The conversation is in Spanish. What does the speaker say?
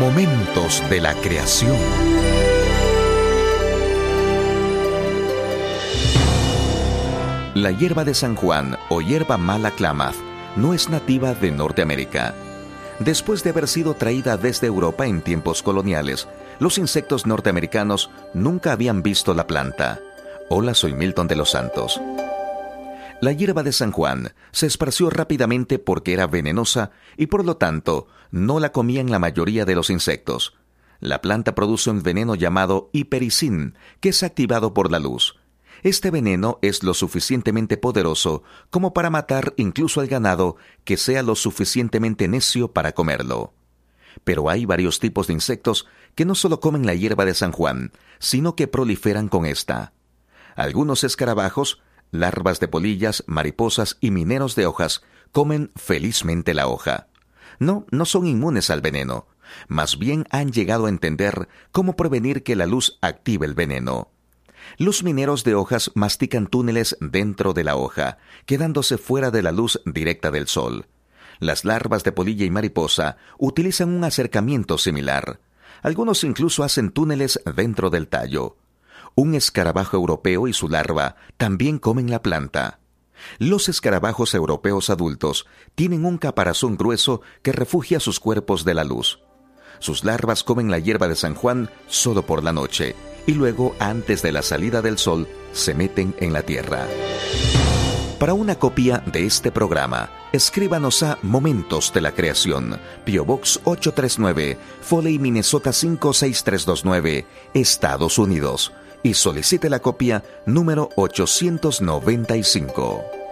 Momentos de la Creación. La hierba de San Juan o hierba mala Klamath no es nativa de Norteamérica. Después de haber sido traída desde Europa en tiempos coloniales, los insectos norteamericanos nunca habían visto la planta. Hola, soy Milton de los Santos. La hierba de San Juan se esparció rápidamente porque era venenosa y por lo tanto no la comían la mayoría de los insectos. La planta produce un veneno llamado hipericin, que es activado por la luz. Este veneno es lo suficientemente poderoso como para matar incluso al ganado que sea lo suficientemente necio para comerlo. Pero hay varios tipos de insectos que no solo comen la hierba de San Juan, sino que proliferan con esta. Algunos escarabajos, larvas de polillas, mariposas y mineros de hojas comen felizmente la hoja. No son inmunes al veneno, más bien han llegado a entender cómo prevenir que la luz active el veneno. Los mineros de hojas mastican túneles dentro de la hoja, quedándose fuera de la luz directa del sol. Las larvas de polilla y mariposa utilizan un acercamiento similar. Algunos incluso hacen túneles dentro del tallo. Un escarabajo europeo y su larva también comen la planta. Los escarabajos europeos adultos tienen un caparazón grueso que refugia sus cuerpos de la luz. Sus larvas comen la hierba de San Juan solo por la noche, y luego, antes de la salida del sol, se meten en la tierra. Para una copia de este programa, escríbanos a Momentos de la Creación, P.O. Box 839, Foley, Minnesota 56329, Estados Unidos, y solicite la copia número 895.